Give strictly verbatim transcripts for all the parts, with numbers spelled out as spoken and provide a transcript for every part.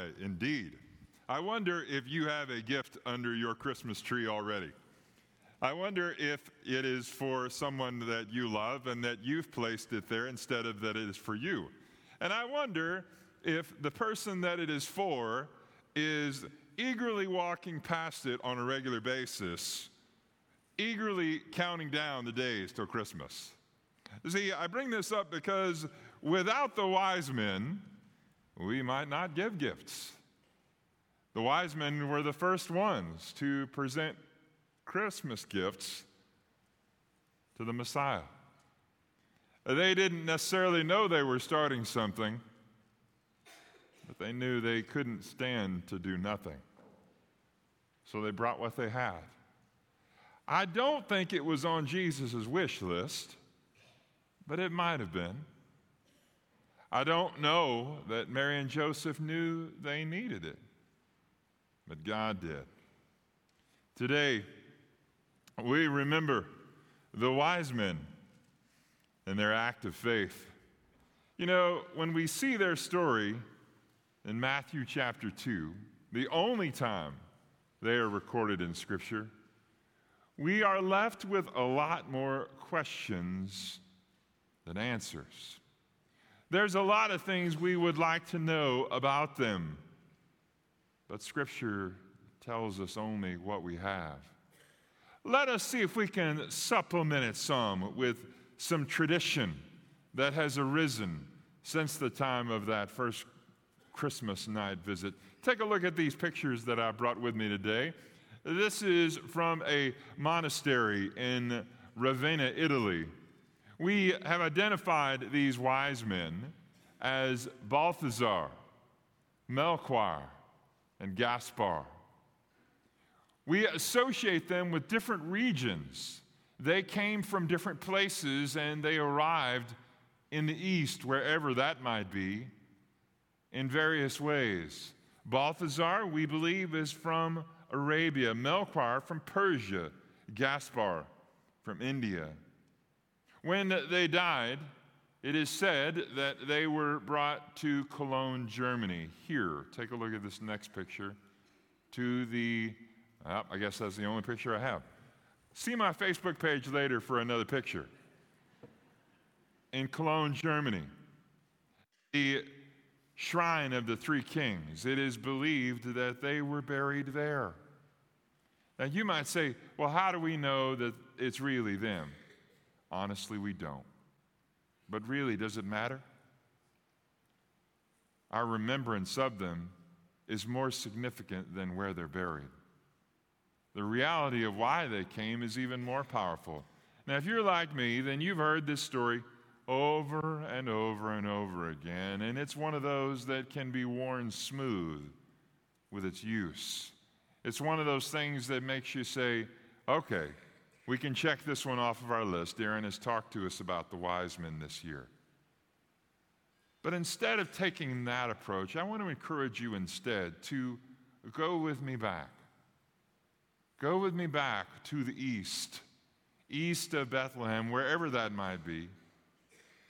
Messiah indeed. I wonder if you have a gift under your Christmas tree already. I wonder if it is for someone that you love and that you've placed it there instead of that it is for you. And I wonder if the person that it is for is eagerly walking past it on a regular basis, eagerly counting down the days till Christmas. See, I bring this up because without the wise men, we might not give gifts. The wise men were the first ones to present Christmas gifts to the Messiah. They didn't necessarily know they were starting something, but they knew they couldn't stand to do nothing. So they brought what they had. I don't think it was on Jesus' wish list, but it might have been. I don't know that Mary and Joseph knew they needed it, but God did. Today, we remember the wise men and their act of faith. You know, when we see their story in Matthew chapter two, the only time they are recorded in Scripture, we are left with a lot more questions than answers. There's a lot of things we would like to know about them, but Scripture tells us only what we have. Let us see if we can supplement it some with some tradition that has arisen since the time of that first Christmas night visit. Take a look at these pictures that I brought with me today. This is from a monastery in Ravenna, Italy. We have identified these wise men as Balthazar, Melchior, and Gaspar. We associate them with different regions. They came from different places and they arrived in the east, wherever that might be, in various ways. Balthazar, we believe, is from Arabia, Melchior from Persia, Gaspar from India. When they died, it is said that they were brought to Cologne, Germany. Here, take a look at this next picture, to the Oh, I guess that's the only picture I have. See my Facebook page later for another picture. In Cologne, Germany, the shrine of the three kings, it is believed that they were buried there. Now you might say, well, how do we know that it's really them? Honestly, we don't. But really, does it matter? Our remembrance of them is more significant than where they're buried. The reality of why they came is even more powerful. Now, if you're like me, then you've heard this story over and over and over again, and it's one of those that can be worn smooth with its use. It's one of those things that makes you say, okay, we can check this one off of our list. Darren has talked to us about the wise men this year. But instead of taking that approach, I want to encourage you instead to go with me back. Go with me back to the east, east of Bethlehem, wherever that might be,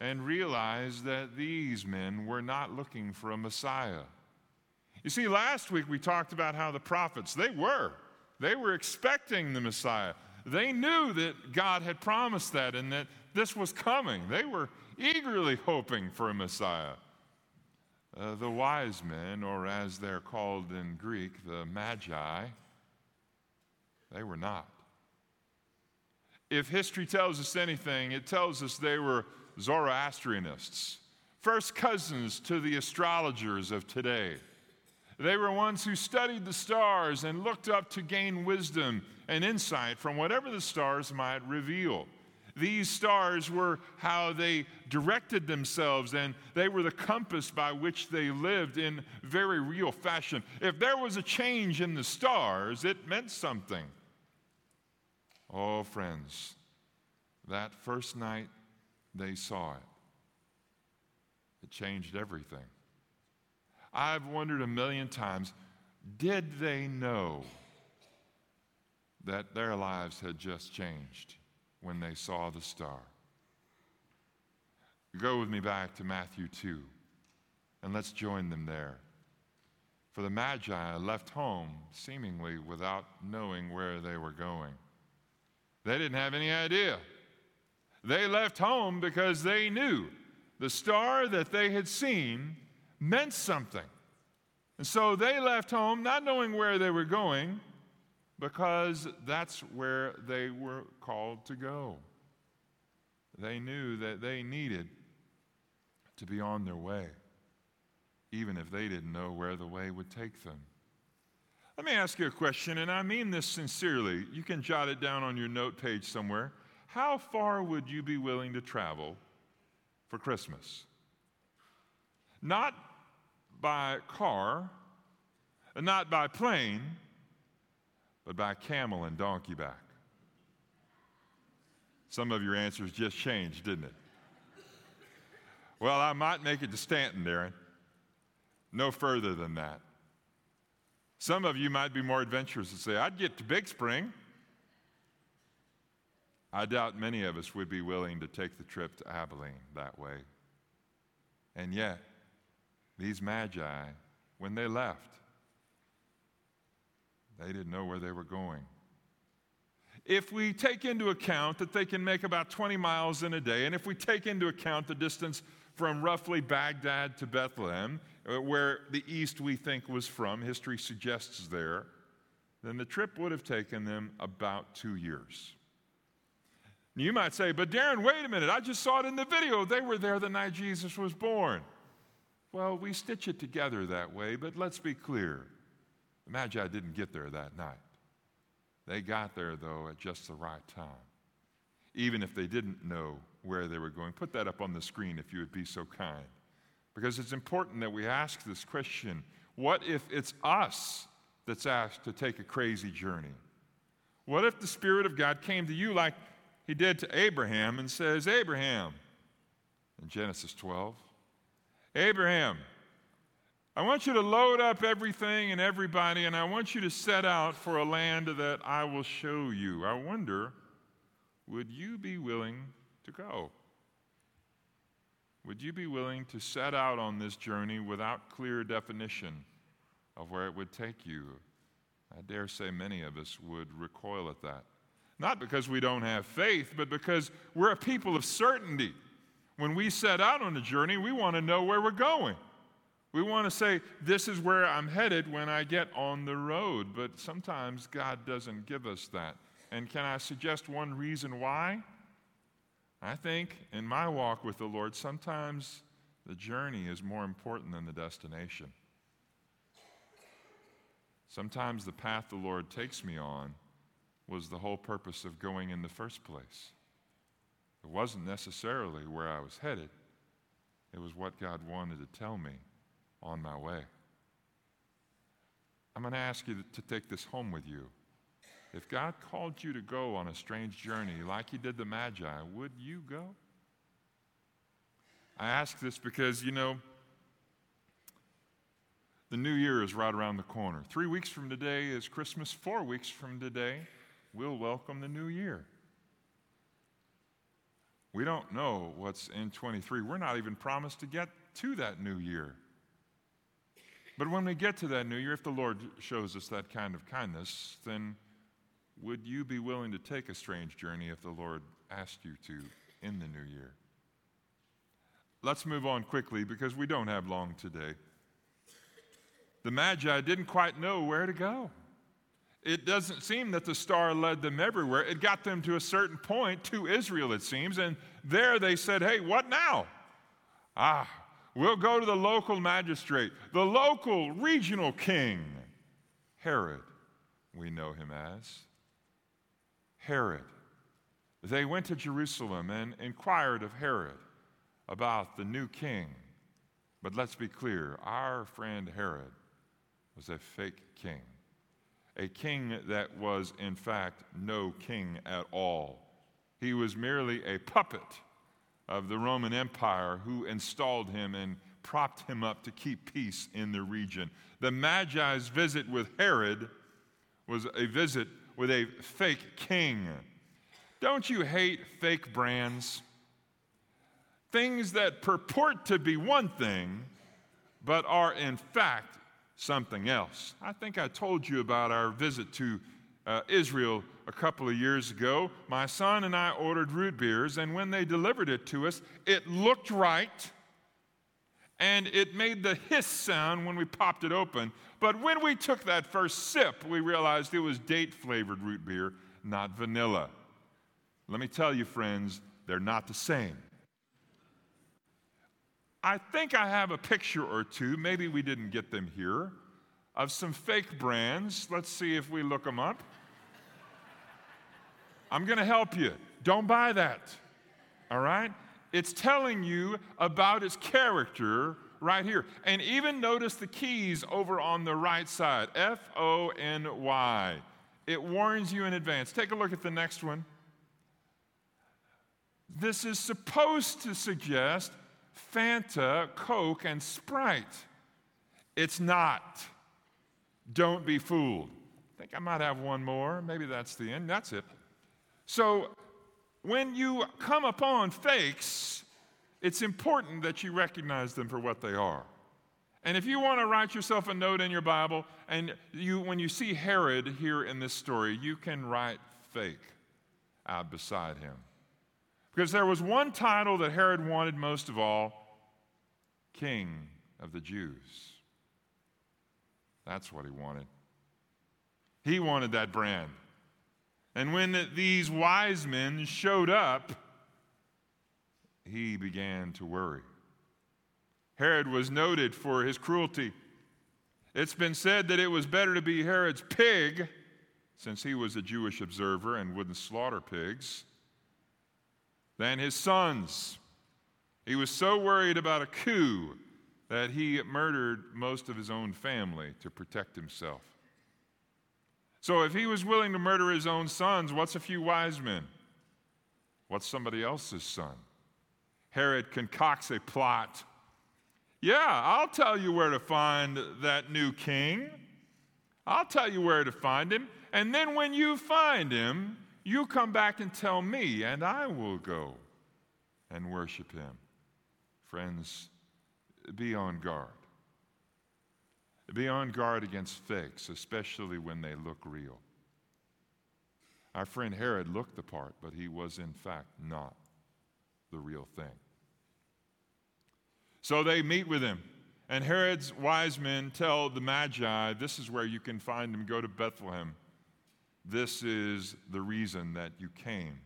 and realize that these men were not looking for a Messiah. You see, last week we talked about how the prophets, they were. They were expecting the Messiah. They knew that God had promised that and that this was coming. They were eagerly hoping for a Messiah. Uh, the wise men, or as they're called in Greek, the Magi, they were not. If history tells us anything, it tells us they were Zoroastrianists, first cousins to the astrologers of today. They were ones who studied the stars and looked up to gain wisdom and insight from whatever the stars might reveal. These stars were how they directed themselves, and they were the compass by which they lived in very real fashion. If there was a change in the stars, it meant something. Oh, friends, that first night they saw it, it changed everything. I've wondered a million times, did they know that their lives had just changed when they saw the star? Go with me back to Matthew two, and let's join them there. For the Magi left home seemingly without knowing where they were going. They didn't have any idea. They left home because they knew the star that they had seen meant something. And so they left home not knowing where they were going because that's where they were called to go. They knew that they needed to be on their way, even if they didn't know where the way would take them. Let me ask you a question, and I mean this sincerely. You can jot it down on your note page somewhere. How far would you be willing to travel for Christmas? Not by car, not by plane, but by camel and donkey back. Some of your answers just changed, didn't it? Well, I might make it to Stanton, Darren. No further than that. Some of you might be more adventurous and say, I'd get to Big Spring. I doubt many of us would be willing to take the trip to Abilene that way. And yet, these Magi, when they left, they didn't know where they were going. If we take into account that they can make about twenty miles in a day, and if we take into account the distance from roughly Baghdad to Bethlehem, where the east we think was from, history suggests there, then the trip would have taken them about two years. And you might say, but Darren, wait a minute, I just saw it in the video. They were there the night Jesus was born. Well, we stitch it together that way, but let's be clear. The Magi didn't get there that night. They got there, though, at just the right time, even if they didn't know where they were going. Put that up on the screen if you would be so kind, because it's important that we ask this question. What if it's us that's asked to take a crazy journey? What if the Spirit of God came to you like he did to Abraham and says, Abraham, in Genesis twelve, Abraham, I want you to load up everything and everybody, and I want you to set out for a land that I will show you. I wonder, would you be willing to go? Would you be willing to set out on this journey without clear definition of where it would take you? I dare say many of us would recoil at that. Not because we don't have faith, but because we're a people of certainty. When we set out on a journey, we want to know where we're going. We want to say, this is where I'm headed when I get on the road. But sometimes God doesn't give us that. And can I suggest one reason why? I think in my walk with the Lord, sometimes the journey is more important than the destination. Sometimes the path the Lord takes me on was the whole purpose of going in the first place. It wasn't necessarily where I was headed. It was what God wanted to tell me on my way. I'm going to ask you to take this home with you. If God called you to go on a strange journey like he did the Magi, would you go? I ask this because, you know, the new year is right around the corner. Three weeks from today is Christmas. Four weeks from today, we'll welcome the new year. We don't know what's in twenty-three. We're not even promised to get to that new year. But when we get to that new year, if the Lord shows us that kind of kindness, then would you be willing to take a strange journey if the Lord asked you to in the new year? Let's move on quickly because we don't have long today. The Magi didn't quite know where to go. It doesn't seem that the star led them everywhere. It got them to a certain point, to Israel it seems, and there they said, hey, what now? Ah, we'll go to the local magistrate, the local regional king, Herod, we know him as. Herod. They went to Jerusalem and inquired of Herod about the new king. But let's be clear, our friend Herod was a fake king, a king that was, in fact, no king at all. He was merely a puppet of the Roman Empire, who installed him and propped him up to keep peace in the region. The Magi's visit with Herod was a visit with a fake king. Don't you hate fake brands? Things that purport to be one thing, but are in fact something else. I think I told you about our visit to uh, Israel a couple of years ago. My son and I ordered root beers, and when they delivered it to us, it looked right, and it made the hiss sound when we popped it open. But when we took that first sip, we realized it was date-flavored root beer, not vanilla. Let me tell you, friends, they're not the same. I think I have a picture or two, maybe we didn't get them here, of some fake brands. Let's see if we look them up. I'm going to help you. Don't buy that, all right? It's telling you about its character right here. And even notice the keys over on the right side, F O N Y. It warns you in advance. Take a look at the next one. This is supposed to suggest Fanta, Coke, and Sprite. It's not. Don't be fooled. I think I might have one more. Maybe that's the end. That's it. So when you come upon fakes, it's important that you recognize them for what they are. And if you want to write yourself a note in your Bible, and you, when you see Herod here in this story, you can write fake out beside him. Because there was one title that Herod wanted most of all, King of the Jews. That's what he wanted. He wanted that brand. And when these wise men showed up, he began to worry. Herod was noted for his cruelty. It's been said that it was better to be Herod's pig, since he was a Jewish observer and wouldn't slaughter pigs, than his sons. He was so worried about a coup that he murdered most of his own family to protect himself. So if he was willing to murder his own sons, what's a few wise men? What's somebody else's son? Herod concocts a plot. Yeah, I'll tell you where to find that new king. I'll tell you where to find him. And then when you find him, you come back and tell me, and I will go and worship him. Friends, be on guard. Be on guard against fakes, especially when they look real. Our friend Herod looked the part, but he was in fact not the real thing. So they meet with him, and Herod's wise men tell the Magi, this is where you can find him, go to Bethlehem. This is the reason that you came.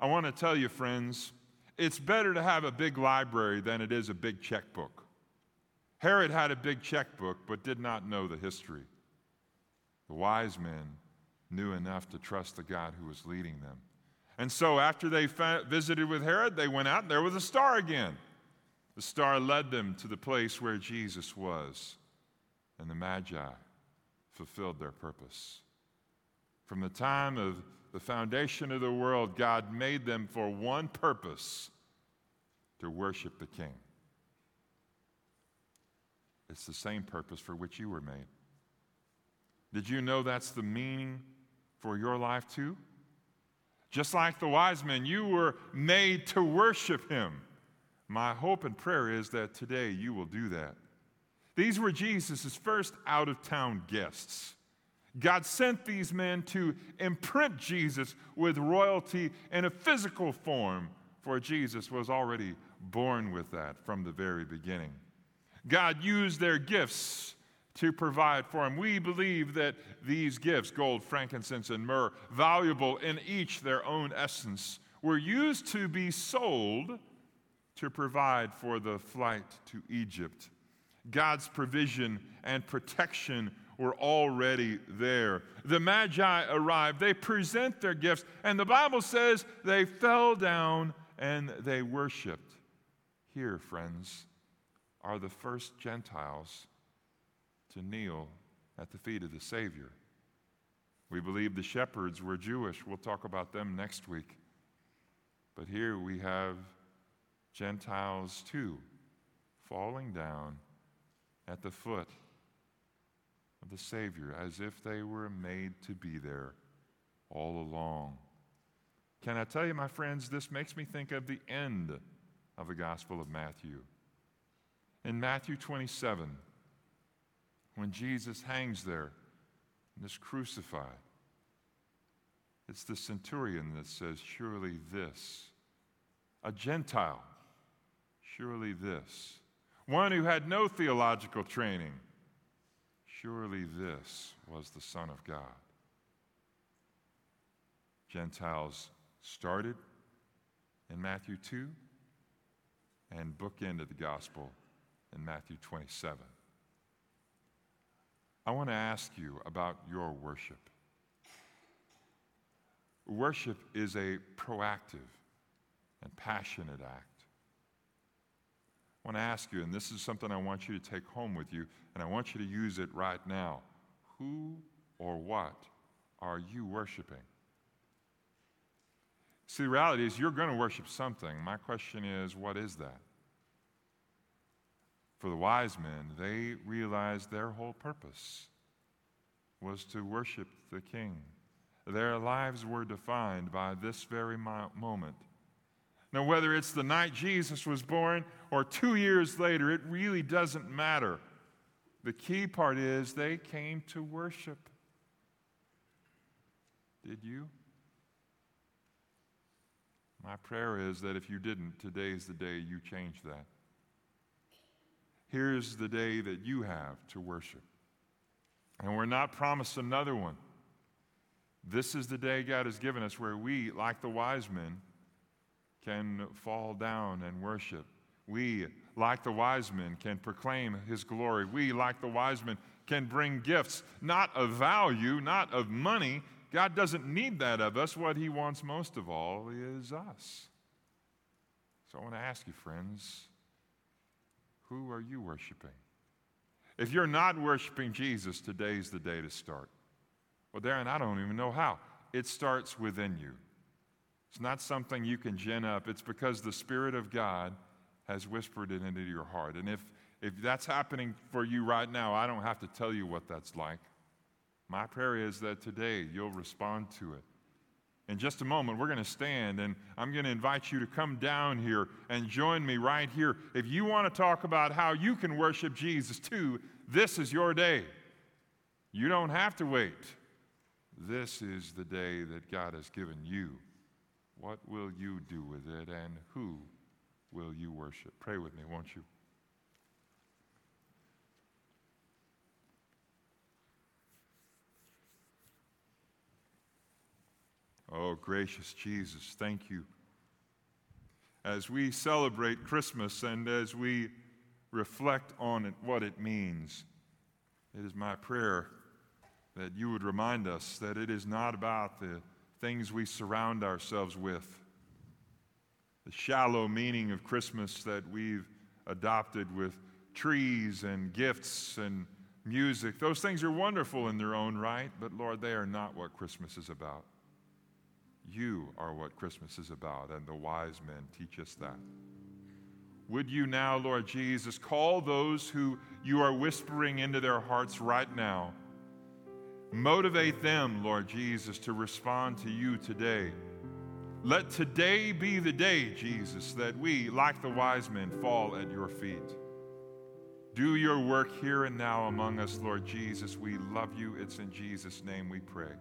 I want to tell you, friends, it's better to have a big library than it is a big checkbook. Herod had a big checkbook but did not know the history. The wise men knew enough to trust the God who was leading them. And so after they fa- visited with Herod, they went out and there was a star again. The star led them to the place where Jesus was, and the Magi fulfilled their purpose. From the time of the foundation of the world, God made them for one purpose, to worship the King. It's the same purpose for which you were made. Did you know that's the meaning for your life too? Just like the wise men, you were made to worship him. My hope and prayer is that today you will do that. These were Jesus' first out-of-town guests. God sent these men to imprint Jesus with royalty in a physical form, for Jesus was already born with that from the very beginning. God used their gifts to provide for him. We believe that these gifts, gold, frankincense, and myrrh, valuable in each their own essence, were used to be sold to provide for the flight to Egypt. God's provision and protection were already there. The Magi arrived. They present their gifts. And the Bible says they fell down and they worshiped. Here, friends, are the first Gentiles to kneel at the feet of the Savior. We believe the shepherds were Jewish. We'll talk about them next week. But here we have Gentiles too, falling down at the foot of the Savior, as if they were made to be there all along. Can I tell you, my friends, this makes me think of the end of the Gospel of Matthew. In Matthew twenty-seven, when Jesus hangs there and is crucified. It's the centurion that says, surely this, a Gentile, surely this, one who had no theological training, surely this was the Son of God. Gentiles started in Matthew two and bookended the gospel in Matthew twenty-seven. I want to ask you about your worship. Worship is a proactive and passionate act. I want to ask you, and this is something I want you to take home with you, and I want you to use it right now. Who or what are you worshiping? See, the reality is you're going to worship something. My question is, what is that? For the wise men, they realized their whole purpose was to worship the King. Their lives were defined by this very moment. Now, whether it's the night Jesus was born or two years later, it really doesn't matter. The key part is they came to worship. Did you? My prayer is that if you didn't, today's the day you change that. Here's the day that you have to worship. And we're not promised another one. This is the day God has given us where we, like the wise men, can fall down and worship. We, like the wise men, can proclaim his glory. We, like the wise men, can bring gifts, not of value, not of money. God doesn't need that of us. What he wants most of all is us. So I want to ask you, friends, who are you worshiping? If you're not worshiping Jesus, today's the day to start. Well, Darren, I don't even know how. It starts within you. It's not something you can gin up. It's because the Spirit of God has whispered it into your heart. And if, if that's happening for you right now, I don't have to tell you what that's like. My prayer is that today you'll respond to it. In just a moment, we're going to stand, and I'm going to invite you to come down here and join me right here. If you want to talk about how you can worship Jesus too, this is your day. You don't have to wait. This is the day that God has given you. What will you do with it, and who will you worship? Pray with me, won't you? Oh, gracious Jesus, thank you. As we celebrate Christmas and as we reflect on it, what it means, it is my prayer that you would remind us that it is not about the things we surround ourselves with, the shallow meaning of Christmas that we've adopted with trees and gifts and music. Those things are wonderful in their own right, but Lord, they are not what Christmas is about. You are what Christmas is about, and the wise men teach us that. Would you now, Lord Jesus, call those who you are whispering into their hearts right now. Motivate them, Lord Jesus, to respond to you today. Let today be the day, Jesus, that we, like the wise men, fall at your feet. Do your work here and now among us, Lord Jesus. We love you. It's in Jesus' name we pray.